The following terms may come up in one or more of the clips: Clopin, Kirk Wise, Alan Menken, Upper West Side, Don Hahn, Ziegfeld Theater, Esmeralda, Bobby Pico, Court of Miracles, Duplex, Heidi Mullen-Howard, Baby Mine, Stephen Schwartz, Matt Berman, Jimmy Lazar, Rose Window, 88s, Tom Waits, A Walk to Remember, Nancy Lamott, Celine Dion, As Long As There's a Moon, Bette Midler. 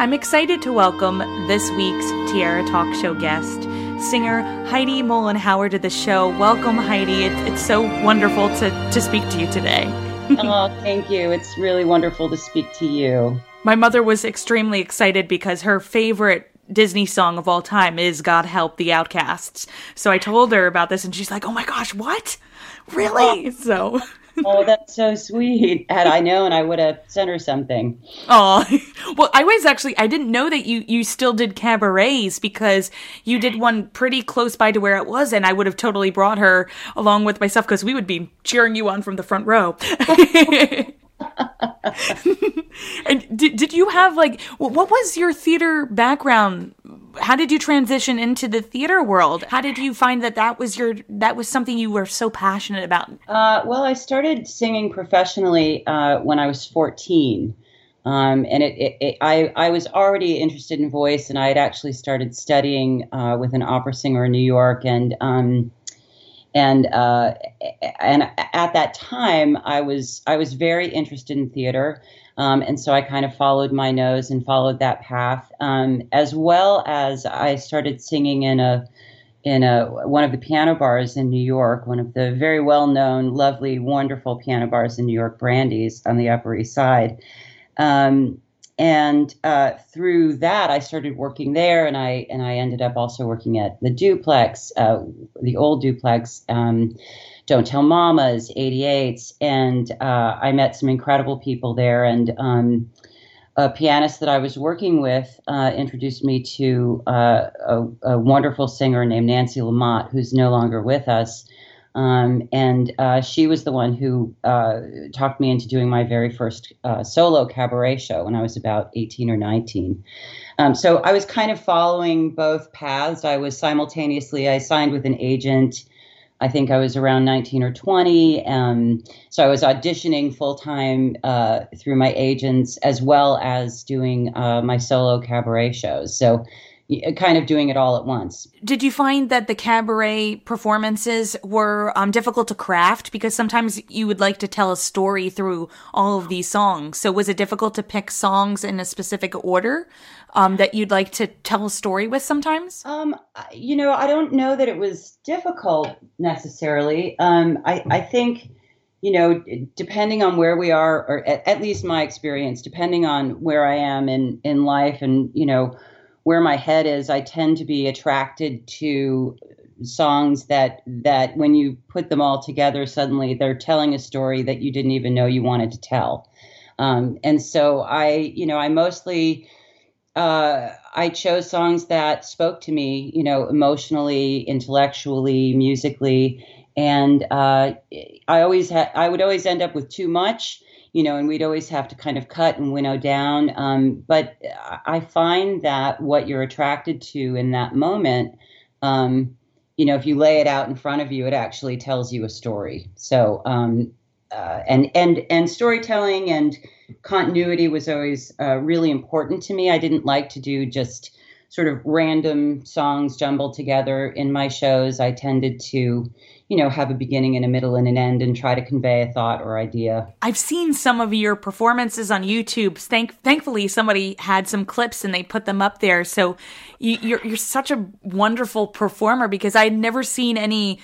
I'm excited to welcome this week's Tierra Talk Show guest, singer Heidi Mullen-Howard, to the show. Welcome, Heidi. It's so wonderful to speak to you today. Oh, thank you. It's really wonderful to speak to you. My mother was extremely excited because her favorite Disney song of all time is God Help the Outcasts. So I told her about this and she's like, oh my gosh, what? Really? So... Oh, that's so sweet. Had I known, I would have sent her something. Oh, well, I didn't know that you still did cabarets, because you did one pretty close by to where it was, and I would have totally brought her along with myself, because we would be cheering you on from the front row. And did you have, like, what was your theater background? How did you transition into the theater world? How did you find that was something you were so passionate about? Well, I started singing professionally when I was 14, and I was already interested in voice, and I had actually started studying with an opera singer in New York, and at that time I was very interested in theater. And so I kind of followed my nose and followed that path, as well as I started singing in one of the piano bars in New York, one of the very well-known, lovely, wonderful piano bars in New York, Brandy's on the Upper East Side. And through that, I started working there, and I ended up also working at the Duplex, the old Duplex, Don't Tell Mamas, 88s, and I met some incredible people there, and a pianist that I was working with introduced me to a wonderful singer named Nancy Lamott, who's no longer with us, and she was the one who talked me into doing my very first solo cabaret show when I was about 18 or 19. So I was kind of following both paths. I signed with an agent. I think I was around 19 or 20, so I was auditioning full-time through my agents, as well as doing my solo cabaret shows, so kind of doing it all at once. Did you find that the cabaret performances were difficult to craft? Because sometimes you would like to tell a story through all of these songs, so was it difficult to pick songs in a specific order that you'd like to tell a story with sometimes? I don't know that it was difficult necessarily. I think, depending on where we are, or at least my experience, depending on where I am in life and, where my head is, I tend to be attracted to songs that when you put them all together, suddenly they're telling a story that you didn't even know you wanted to tell. And so I mostly... I chose songs that spoke to me, emotionally, intellectually, musically, and I would always end up with too much, and we'd always have to kind of cut and winnow down. But I find that what you're attracted to in that moment, if you lay it out in front of you, it actually tells you a story. So, and storytelling and continuity was always really important to me. I didn't like to do just sort of random songs jumbled together in my shows. I tended to, have a beginning and a middle and an end and try to convey a thought or idea. I've seen some of your performances on YouTube. Thankfully, somebody had some clips and they put them up there. So you're such a wonderful performer, because I'd never seen any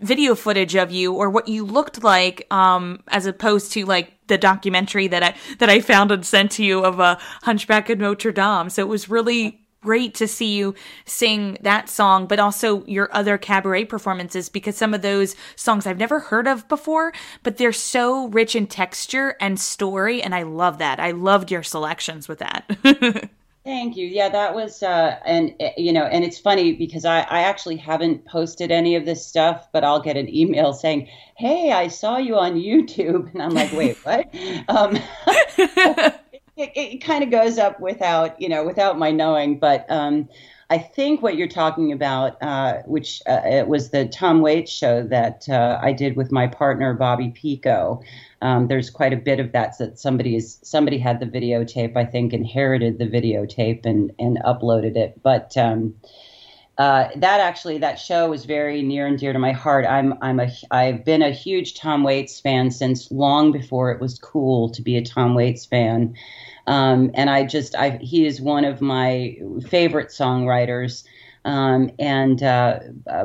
video footage of you or what you looked like, as opposed to like the documentary that I found and sent to you of a Hunchback of Notre Dame. So it was really great to see you sing that song, but also your other cabaret performances, because some of those songs I've never heard of before, but they're so rich in texture and story, and I love that. I loved your selections with that. Thank you. Yeah, that was, and it's funny because I actually haven't posted any of this stuff, but I'll get an email saying, hey, I saw you on YouTube. And I'm like, wait, what? It kind of goes up without my knowing, but I think what you're talking about, which it was the Tom Waits show that I did with my partner Bobby Pico. There's quite a bit of that somebody had the videotape, I think, inherited the videotape and uploaded it, but That show is very near and dear to my heart. I've been a huge Tom Waits fan since long before it was cool to be a Tom Waits fan. He is one of my favorite songwriters.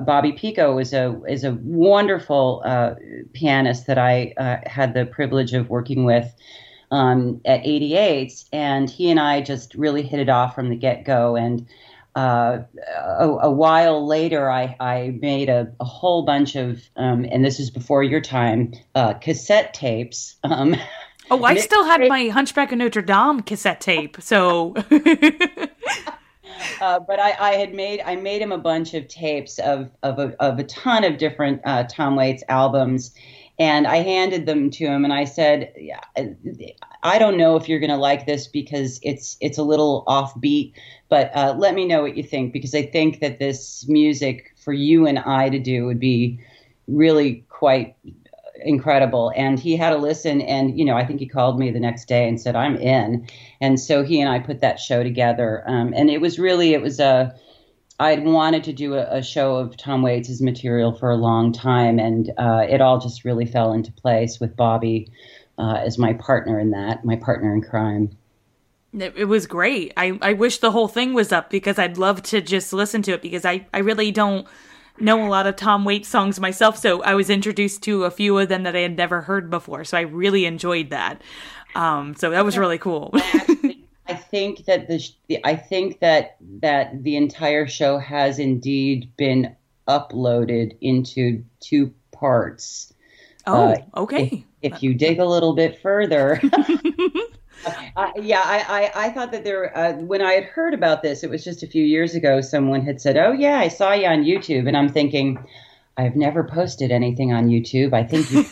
Bobby Pico is a wonderful pianist that I had the privilege of working with at 88s, and he and I just really hit it off from the get-go. And a while later, I made a whole bunch of, and this is before your time, cassette tapes. I still had my Hunchback of Notre Dame cassette tape, so... But I made him a bunch of tapes of a ton of different Tom Waits albums, and I handed them to him, and I said, I don't know if you're going to like this because it's a little offbeat, but let me know what you think, because I think that this music for you and I to do would be really quite incredible. And he had a listen, and I think he called me the next day and said, I'm in. And so he and I put that show together, and it was I'd wanted to do a show of Tom Waits' material for a long time, and it all just really fell into place with Bobby as my partner in that, my partner in crime. It was great. I wish the whole thing was up, because I'd love to just listen to it, because I really don't know a lot of Tom Waits songs myself, so I was introduced to a few of them that I had never heard before, so I really enjoyed that. So that was really cool. I think that the entire show has indeed been uploaded into two parts. Oh, okay. If you dig a little bit further... I thought that when I had heard about this, it was just a few years ago, someone had said, oh yeah, I saw you on YouTube. And I'm thinking, I've never posted anything on YouTube. I think you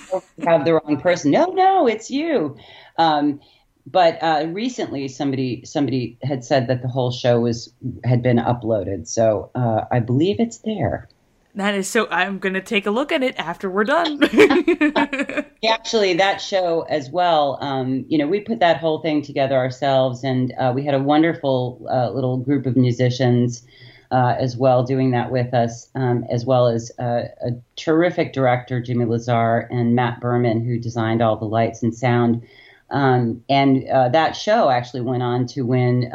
have the wrong person. No, it's you. But recently somebody had said that the whole show had been uploaded. So I believe it's there. That is so. I'm going to take a look at it after we're done. Actually, that show as well. We put that whole thing together ourselves, and we had a wonderful little group of musicians as well doing that with us, as well as a terrific director, Jimmy Lazar, and Matt Berman, who designed all the lights and sound. That show actually went on to win,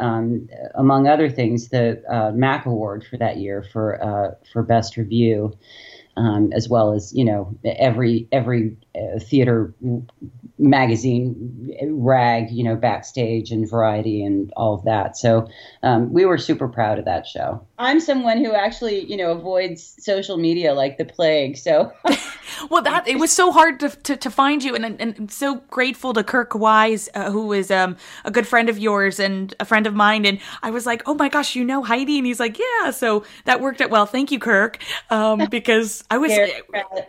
among other things, the Mac Award for that year for Best Review, as well as every theater magazine rag, Backstage and Variety and all of that. So we were super proud of that show. I'm someone who actually avoids social media like the plague, so. Well, that it was so hard to find you, and I'm so grateful to Kirk Wise, who is a good friend of yours and a friend of mine. And I was like, oh my gosh, you know Heidi? And he's like, yeah. So that worked out well. Thank you, Kirk, because I was Gary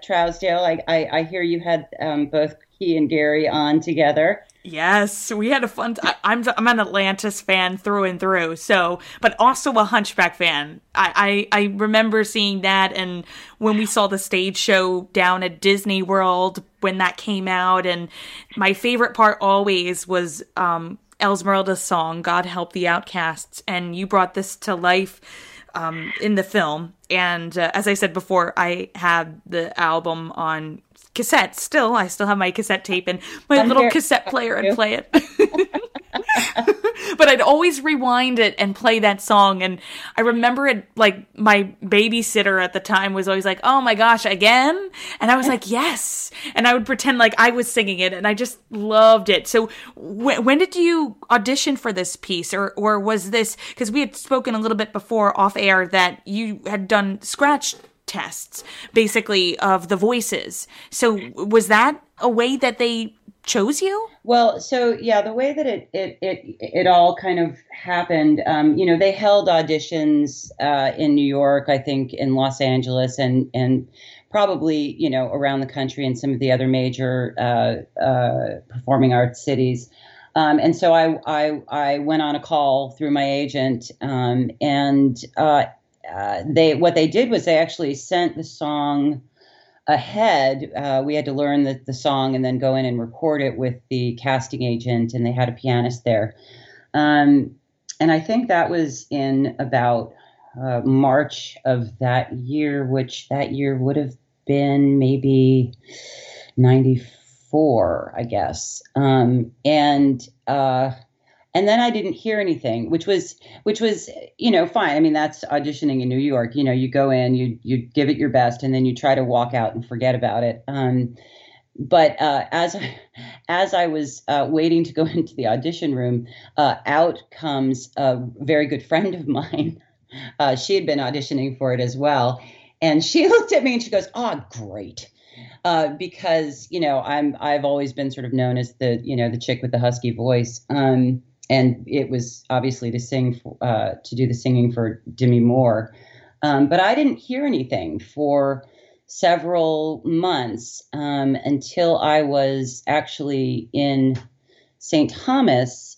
Trousdale. I hear you had both he and Gary on together. Yes, we had a fun time. I'm an Atlantis fan through and through, so, but also a Hunchback fan. I remember seeing that, and when we saw the stage show down at Disney World when that came out, and my favorite part always was Esmeralda's song, God Help the Outcasts, and you brought this to life in the film. And as I said before, I have the album on cassette still. I still have my cassette tape and my little cassette player and play it. But I'd always rewind it and play that song. And I remember it, like, my babysitter at the time was always like, oh my gosh, again? And I was like, yes. And I would pretend like I was singing it, and I just loved it. So when did you audition for this piece? Or was this, because we had spoken a little bit before off air that you had done scratch tests, basically, of the voices. So was that a way that they chose you? Well, so yeah, the way that it all kind of happened, they held auditions in New York, I think in Los Angeles, and probably, around the country and some of the other major performing arts cities. And so I went on a call through my agent, and what they did was they actually sent the song ahead. We had to learn the song and then go in and record it with the casting agent, and they had a pianist there. And I think that was in about March of that year, which that year would have been maybe 94, I guess. And then I didn't hear anything, which was, you know, fine. I mean, that's auditioning in New York. You know, you go in, you give it your best, and then you try to walk out and forget about it. But as I was waiting to go into the audition room, out comes a very good friend of mine. She had been auditioning for it as well. And she looked at me and she goes, "Oh, great." Because, you know, I've always been sort of known as the, you know, the chick with the husky voice. And it was obviously to sing, to do the singing for Demi Moore. But I didn't hear anything for several months, until I was actually in St. Thomas,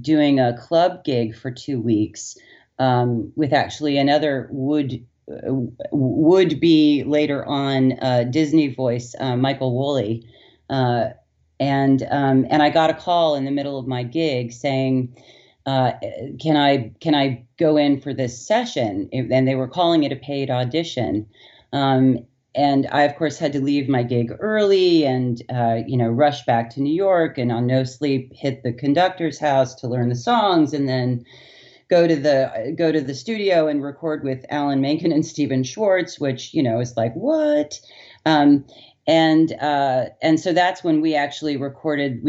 doing a club gig for 2 weeks, with actually another would be later on, Disney voice, Michael Woolley, and I got a call in the middle of my gig saying, can I go in for this session? And they were calling it a paid audition. And I, of course, had to leave my gig early and, you know, rush back to New York and on no sleep, hit the conductor's house to learn the songs and then go to the studio and record with Alan Menken and Stephen Schwartz, which, you know, is like, what? And so that's when we actually recorded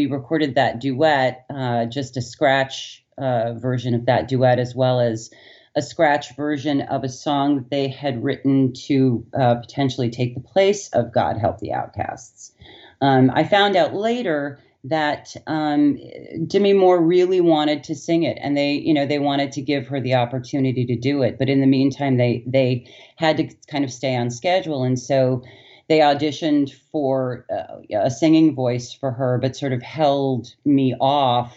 that duet, just a scratch version of that duet, as well as a scratch version of a song that they had written to potentially take the place of God Help the Outcasts. I found out later that Demi Moore really wanted to sing it, and they wanted to give her the opportunity to do it. But in the meantime, they had to kind of stay on schedule, and so they auditioned for a singing voice for her, but sort of held me off,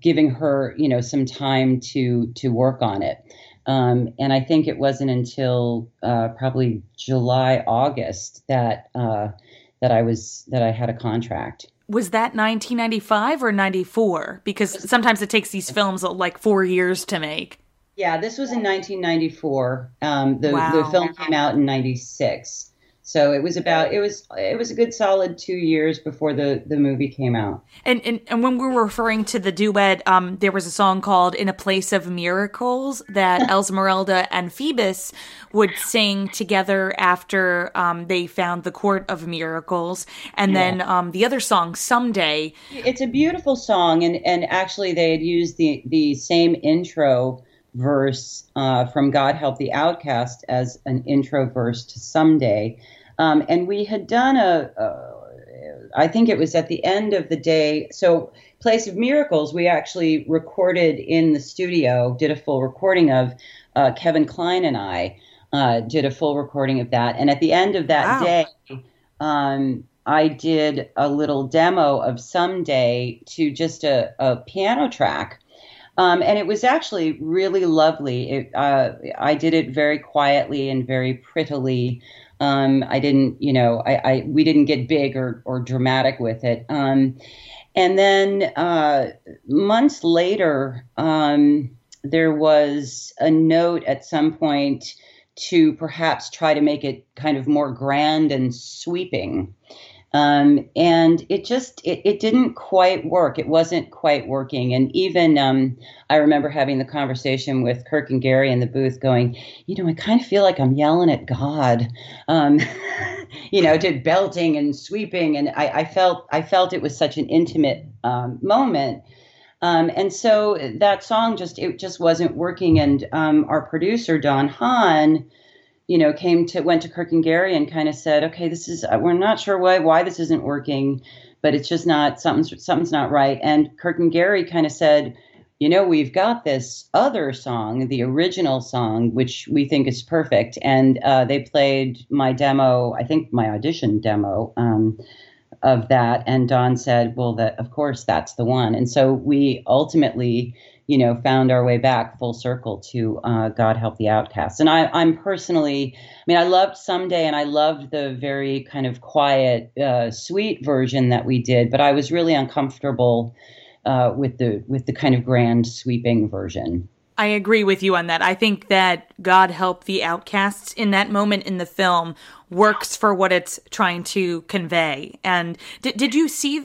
giving her, you know, some time to work on it. And I think it wasn't until probably July, August that I had a contract. Was that 1995 or 94? Because sometimes it takes these films like 4 years to make. Yeah, this was in 1994. The film came out in 96. So it was a good solid 2 years before the movie came out. And when we're referring to the duet, there was a song called "In a Place of Miracles" that Esmeralda and Phoebus would sing together after they found the Court of Miracles, and then the other song "Someday." It's a beautiful song, and actually they had used the same intro verse from "God Help the Outcast" as an intro verse to "Someday." And we had done I think it was at the end of the day. So Place of Miracles, we actually recorded in the studio, did a full recording of, Kevin Klein and I did a full recording of that. And at the end of that day, I did a little demo of "Someday" to just a piano track. And it was actually really lovely. I did it very quietly and very prettily. I didn't, you know, we didn't get big or dramatic with it. And then months later, there was a note at some point to perhaps try to make it kind of more grand and sweeping. And it just, it didn't quite work. It wasn't quite working. And even, I remember having the conversation with Kirk and Gary in the booth going, you know, I kind of feel like I'm yelling at God, you know, did belting and sweeping. And I felt it was such an intimate, moment. And so that song just wasn't working. And, our producer, Don Hahn, you know, went to Kirk and Gary and kind of said, okay, this is, we're not sure why this isn't working, but it's just not, something's not right. And Kirk and Gary kind of said, you know, we've got this other song, the original song, which we think is perfect. And they played my demo, I think my audition demo of that. And Don said, well, that, of course, that's the one. And so we ultimately, you know, found our way back full circle to God Help the Outcasts. And I'm personally, I mean, I loved "Someday" and I loved the very kind of quiet, sweet version that we did, but I was really uncomfortable with the kind of grand sweeping version. I agree with you on that. I think that God Help the Outcasts in that moment in the film works for what it's trying to convey. And did you see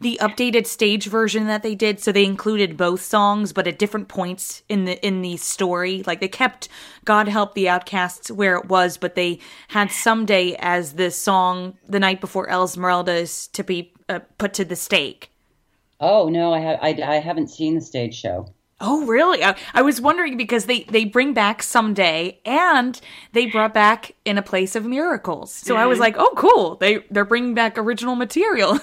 the updated stage version that they did? So they included both songs, but at different points in the story. Like, they kept God Help the Outcasts where it was, but they had Someday as the song the night before Esmeralda is to be put to the stake. Oh, no, I haven't seen the stage show. Oh, really? I was wondering, because they bring back Someday, and they brought back In a Place of Miracles. So I was like, oh, cool. They're bringing back original material.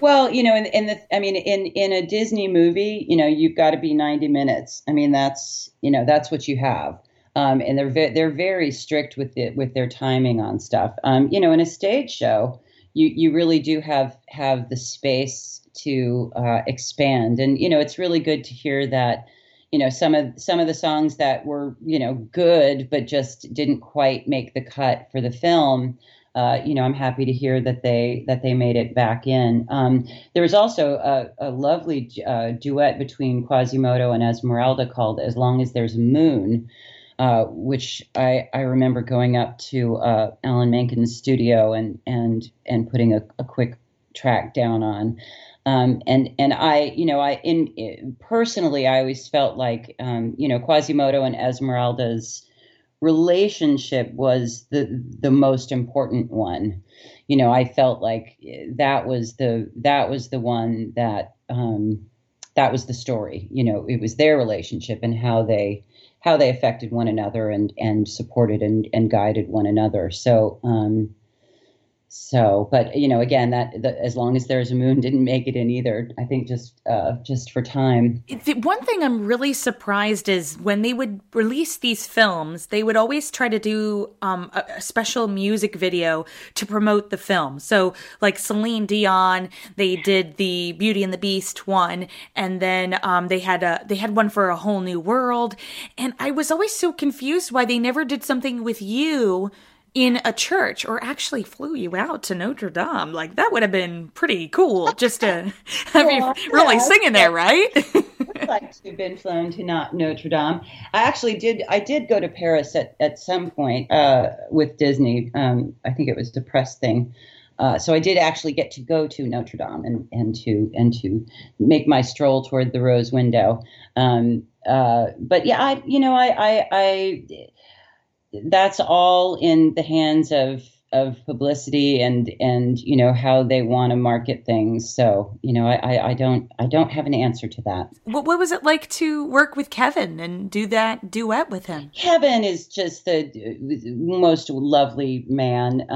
Well, you know, in a Disney movie, you know, you've got to be 90 minutes. I mean, that's what you have. And they're very strict with their timing on stuff. You know, in a stage show, you really do have the space to expand. And, you know, it's really good to hear that, you know, some of the songs that were, you know, good, but just didn't quite make the cut for the film. You know, I'm happy to hear that they made it back in. There was also a lovely duet between Quasimodo and Esmeralda called As Long as There's a Moon, which I remember going up to Alan Menken's studio and putting a quick track down on. And I, you know, personally, I always felt like, you know, Quasimodo and Esmeralda's relationship was the most important one. You know, I felt like that was the one that was the story. You know, it was their relationship and how they affected one another and supported and guided one another. So, but, you know, again, As Long as There's a Moon didn't make it in either, I think, just for time. One thing I'm really surprised is when they would release these films, they would always try to do a special music video to promote the film. So, like Celine Dion, they did the Beauty and the Beast one, and then they had one for A Whole New World. And I was always so confused why they never did something with you in a church, or actually flew you out to Notre Dame. Like, that would have been pretty cool, just to have you really singing there, right? I'd like to have been flown to not Notre Dame. I did go to Paris at some point with Disney. I think it was the press thing. So I did actually get to go to Notre Dame and to make my stroll toward the Rose Window. But yeah, that's all in the hands of publicity and you know, how they want to market things. So, you know, I don't have an answer to that. What was it like to work with Kevin and do that duet with him? Kevin is just the most lovely man.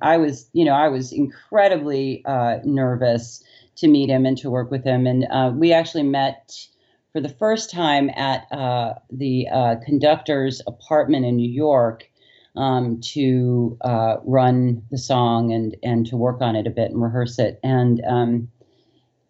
I was incredibly nervous to meet him and to work with him, and we actually met for the first time at the conductor's apartment in New York to run the song and to work on it a bit and rehearse it. And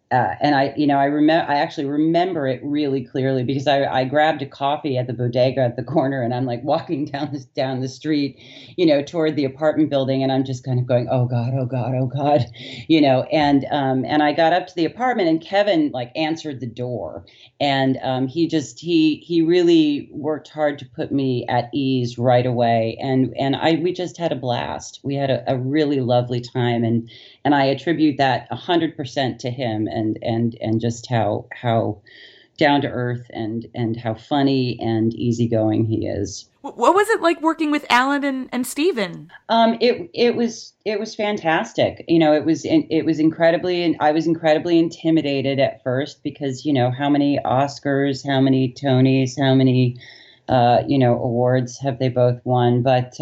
I actually remember it really clearly, because I grabbed a coffee at the bodega at the corner, and I'm like walking down the street, you know, toward the apartment building, and I'm just kind of going, oh God, oh God, oh God, you know. And I got up to the apartment, and Kevin like answered the door, and he really worked hard to put me at ease right away, and we just had a blast. We had a really lovely time, and I attribute that 100% to him. And just how down to earth and how funny and easygoing he is. What was it like working with Alan and Stephen? It was fantastic. You know, it was incredibly, and I was incredibly intimidated at first, because, you know, how many Oscars, how many Tonys, how many you know, awards have they both won? But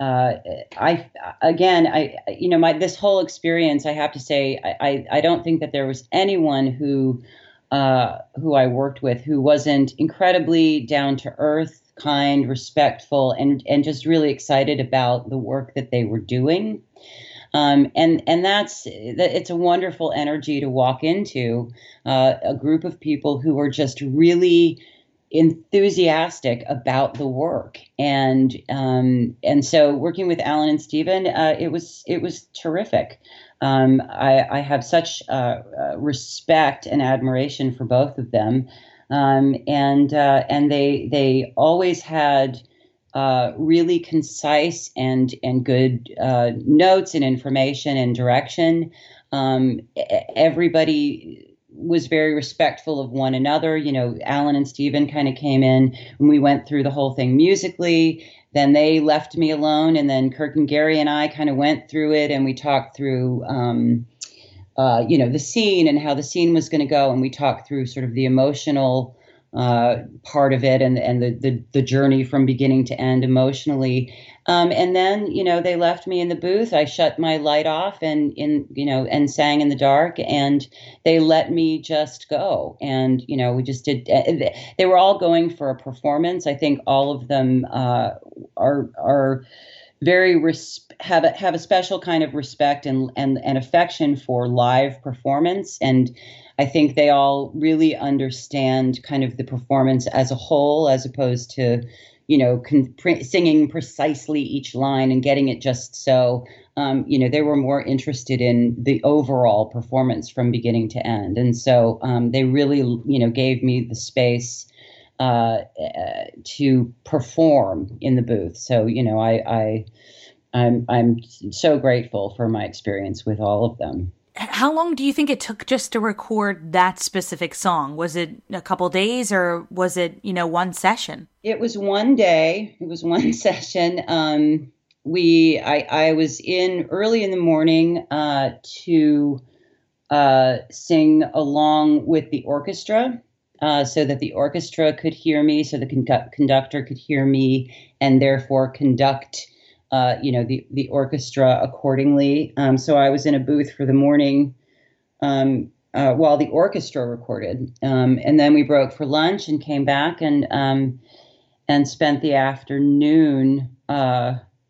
this whole experience, I have to say, I don't think that there was anyone who I worked with who wasn't incredibly down to earth, kind, respectful, and just really excited about the work that they were doing. And it's a wonderful energy to walk into, a group of people who are just really enthusiastic about the work, and so working with Alan and Stephen, it was terrific. I have such respect and admiration for both of them, And they always had really concise and good notes and information and direction. Everybody was very respectful of one another. You know, Alan and Stephen kind of came in and we went through the whole thing musically. Then they left me alone, and then Kirk and Gary and I kind of went through it, and we talked through, you know, the scene and how the scene was going to go, and we talked through sort of the emotional part of it and the journey from beginning to end emotionally. And then, you know, they left me in the booth. I shut my light off and sang in the dark, and they let me just go. And, you know, we just did, they were all going for a performance. I think all of them, are very, have a special kind of respect and affection for live performance. And I think they all really understand kind of the performance as a whole, as opposed to, you know, singing precisely each line and getting it just so. You know, they were more interested in the overall performance from beginning to end. And so they really, you know, gave me the space to perform in the booth. So, you know, I'm so grateful for my experience with all of them. How long do you think it took just to record that specific song? Was it a couple days, or was it, you know, one session? It was one day. It was one session. I was in early in the morning to sing along with the orchestra so that the orchestra could hear me, so the conductor could hear me, and therefore conduct you know, the orchestra accordingly. So I was in a booth for the morning while the orchestra recorded. And then we broke for lunch and came back and spent the afternoon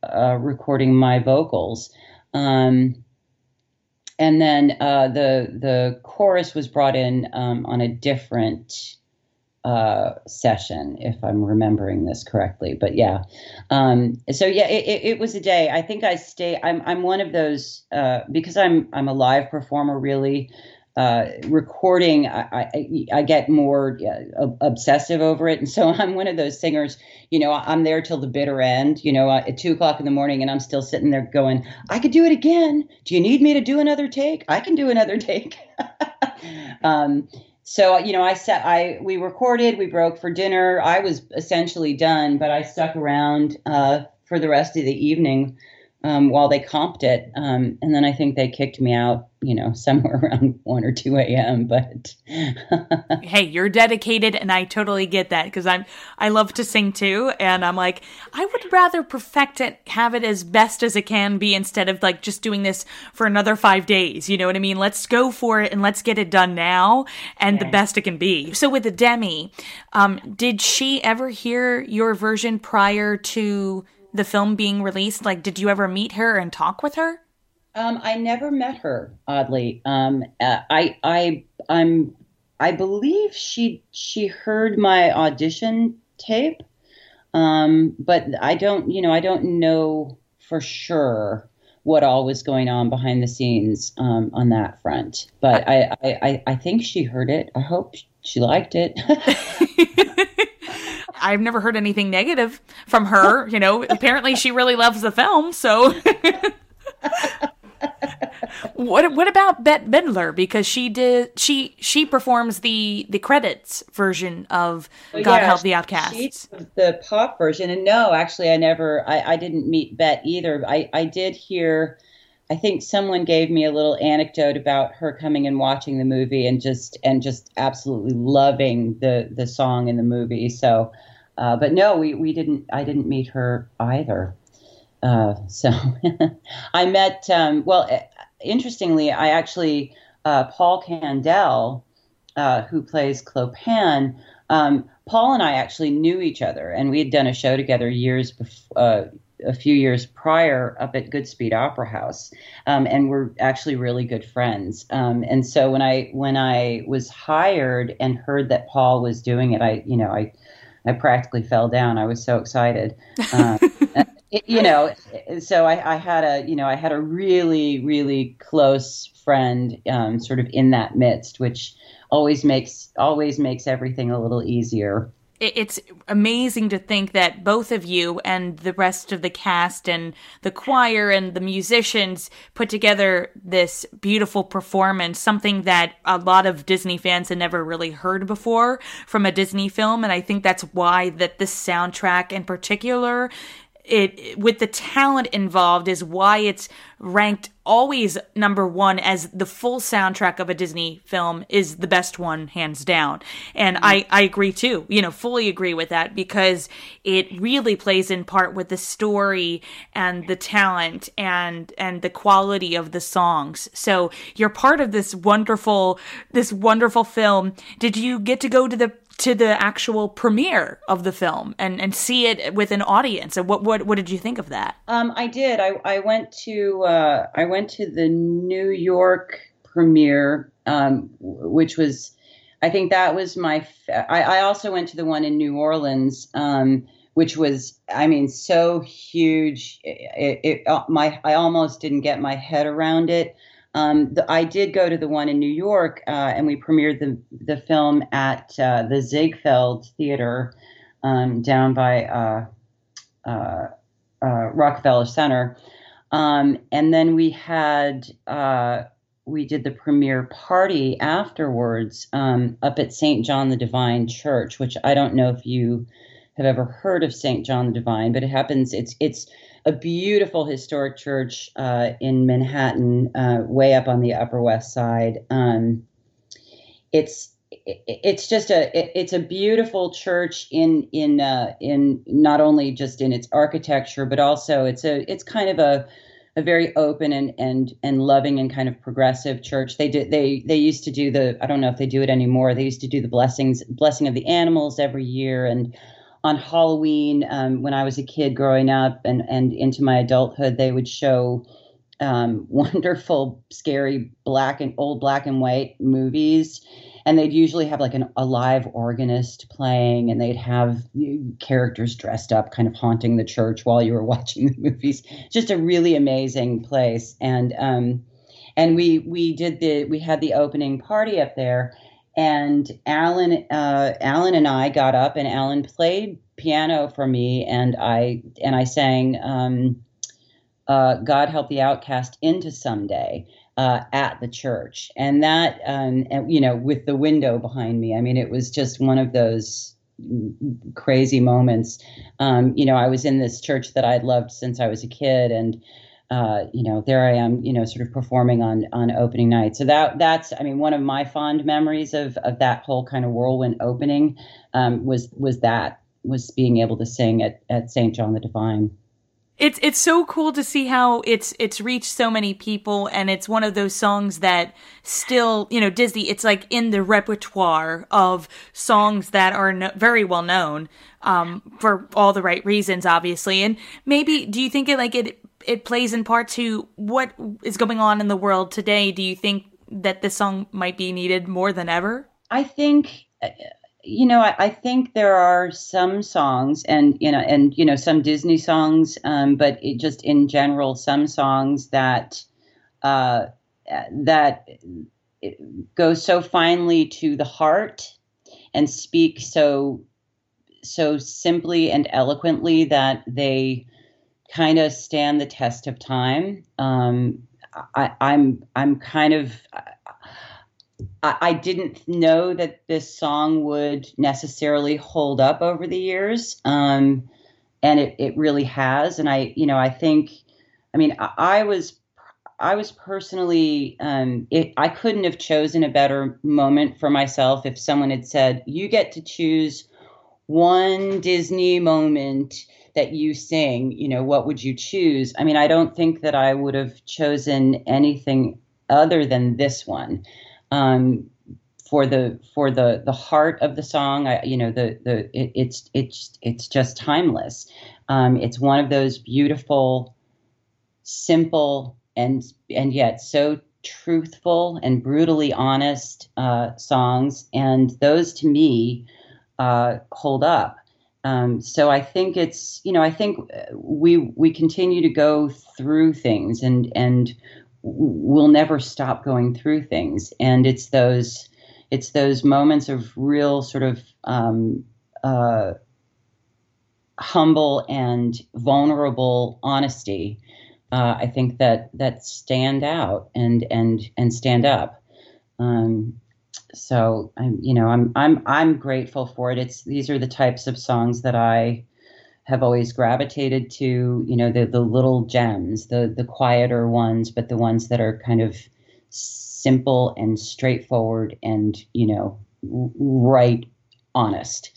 recording my vocals. And then the chorus was brought in on a different session, if I'm remembering this correctly, but yeah. So yeah, it was a day. I think I stay, I'm one of those, because I'm a live performer really, recording, I get more obsessive over it. And so I'm one of those singers, you know, I'm there till the bitter end, you know, at 2:00 in the morning, and I'm still sitting there going, I could do it again. Do you need me to do another take? I can do another take. So, you know, we recorded, we broke for dinner. I was essentially done, but I stuck around for the rest of the evening while they comped it. And then I think they kicked me out, you know, somewhere around 1 or 2 a.m. But hey, you're dedicated, and I totally get that, because I love to sing too. And I'm like, I would rather perfect it, have it as best as it can be, instead of like just doing this for another 5 days. You know what I mean? Let's go for it and let's get it done now and the best it can be. So with the Demi, did she ever hear your version prior to the film being released? Like, did you ever meet her and talk with her? I never met her, oddly. I believe she heard my audition tape, but I don't know for sure what all was going on behind the scenes on that front. But I think she heard it. I hope she liked it. I've never heard anything negative from her. You know, apparently she really loves the film. So what about Bette Midler? Because she performs the credits version of God Help the Outcasts. She did the pop version. And no, actually I didn't meet Bette either. I did hear, I think someone gave me a little anecdote about her coming and watching the movie and just absolutely loving the song in the movie. So, but no, I didn't meet her either. So I met, interestingly, I actually, Paul Kandel, who plays Clopin, Paul and I actually knew each other, and we had done a show together a few years prior up at Goodspeed Opera House. And we're actually really good friends. And so when I was hired and heard that Paul was doing it, I practically fell down. I was so excited. So I had a really, really close friend, sort of in that midst, which always makes everything a little easier. It's amazing to think that both of you and the rest of the cast and the choir and the musicians put together this beautiful performance, something that a lot of Disney fans had never really heard before from a Disney film. And I think that's why that this soundtrack in particular, it with the talent involved, is why it's ranked always number one, as the full soundtrack of a Disney film is the best one, hands down. And I agree too, fully agree with that, because it really plays in part with the story and the talent and the quality of the songs. So you're part of this wonderful film. Did you get to go to the actual premiere of the film and see it with an audience? And what did you think of that? I did. I went to the New York premiere, which was, I think that was I also went to the one in New Orleans, which was, so huge. I almost didn't get my head around it. I did go to the one in New York, and we premiered the film at the Ziegfeld Theater down by Rockefeller Center. And then we did the premiere party afterwards up at St. John the Divine Church, which I don't know if you have ever heard of St. John the Divine, but it happens. It's a beautiful historic church in Manhattan, way up on the Upper West Side. It's a beautiful church in not only just in its architecture, but also it's kind of a very open and loving and kind of progressive church. They used to do I don't know if they do it anymore. They used to do the blessing of the animals every year, and on Halloween, when I was a kid growing up and into my adulthood, they would show wonderful, scary old black and white movies. And they'd usually have like a live organist playing, and they'd have characters dressed up kind of haunting the church while you were watching the movies. Just a really amazing place. And we had the opening party up there, and Alan and I got up, and Alan played piano for me, and I sang God Help the Outcast into Someday at the church, and that with the window behind me. It was just one of those crazy moments. I was in this church that I'd loved since I was a kid, and there I am, sort of performing on opening night. So that's one of my fond memories of that whole kind of whirlwind opening, was being able to sing at St. John the Divine. It's so cool to see how it's reached so many people, and it's one of those songs that still, Disney, it's like in the repertoire of songs that are very well known, for all the right reasons, obviously. And maybe, do you think it plays in part to what is going on in the world today? Do you think that this song might be needed more than ever? I think, I think there are some songs and some Disney songs, but it just in general, some songs that go so finely to the heart and speak so simply and eloquently that they kind of stand the test of time. I didn't know that this song would necessarily hold up over the years. And it really has. And I was personally, I couldn't have chosen a better moment for myself if someone had said, you get to choose one Disney moment that you sing, what would you choose? I don't think that I would have chosen anything other than this one, for the heart of the song. It's just timeless. It's one of those beautiful, simple, and yet so truthful and brutally honest songs. And those to me hold up. So I think it's, you know, I think we continue to go through things, and we'll never stop going through things. And it's those moments of real sort of humble and vulnerable honesty, I think that stand out and stand up. So I'm grateful for it. These are the types of songs that I have always gravitated to, you know, the little gems, the quieter ones, but the ones that are kind of simple and straightforward and, you know, right, honest.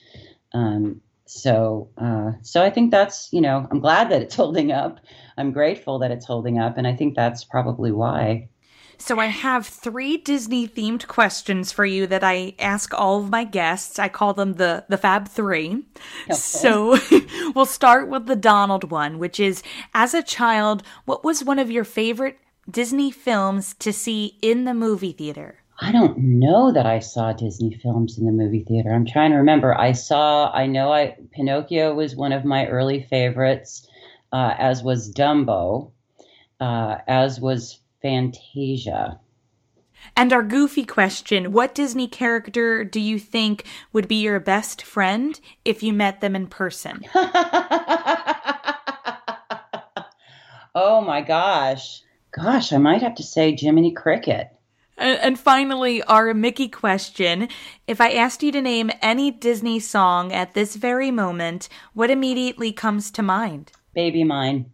So I think that's, you know, I'm glad that it's holding up. I'm grateful that it's holding up. And I think that's probably why. So I have 3 Disney-themed questions for you that I ask all of my guests. I call them the Fab Three. Okay. So we'll start with the Donald one, which is, as a child, what was one of your favorite Disney films to see in the movie theater? I don't know that I saw Disney films in the movie theater. I'm trying to remember. I know Pinocchio was one of my early favorites, as was Dumbo, as was Fantasia. And our goofy question, what Disney character do you think would be your best friend if you met them in person? Oh my gosh. Gosh, I might have to say Jiminy Cricket. And finally, our Mickey question. If I asked you to name any Disney song at this very moment, what immediately comes to mind? Baby Mine.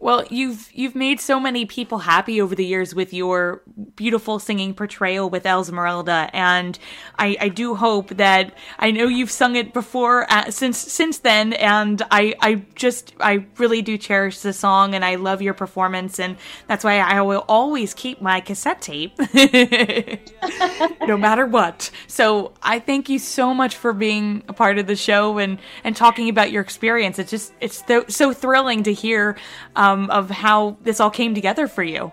Well, you've made so many people happy over the years with your beautiful singing portrayal with Esmeralda, and I do hope that, I know you've sung it before since then, and I really do cherish the song, and I love your performance, and that's why I will always keep my cassette tape, no matter what. So I thank you so much for being a part of the show and talking about your experience. It's so thrilling to hear of how this all came together for you.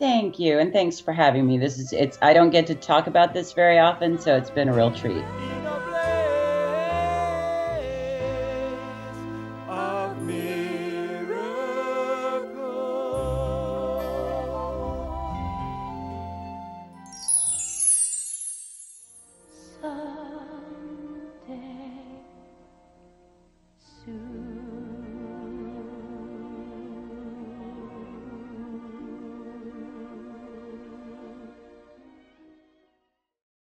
Thank you, and thanks for having me. I don't get to talk about this very often, so it's been a real treat.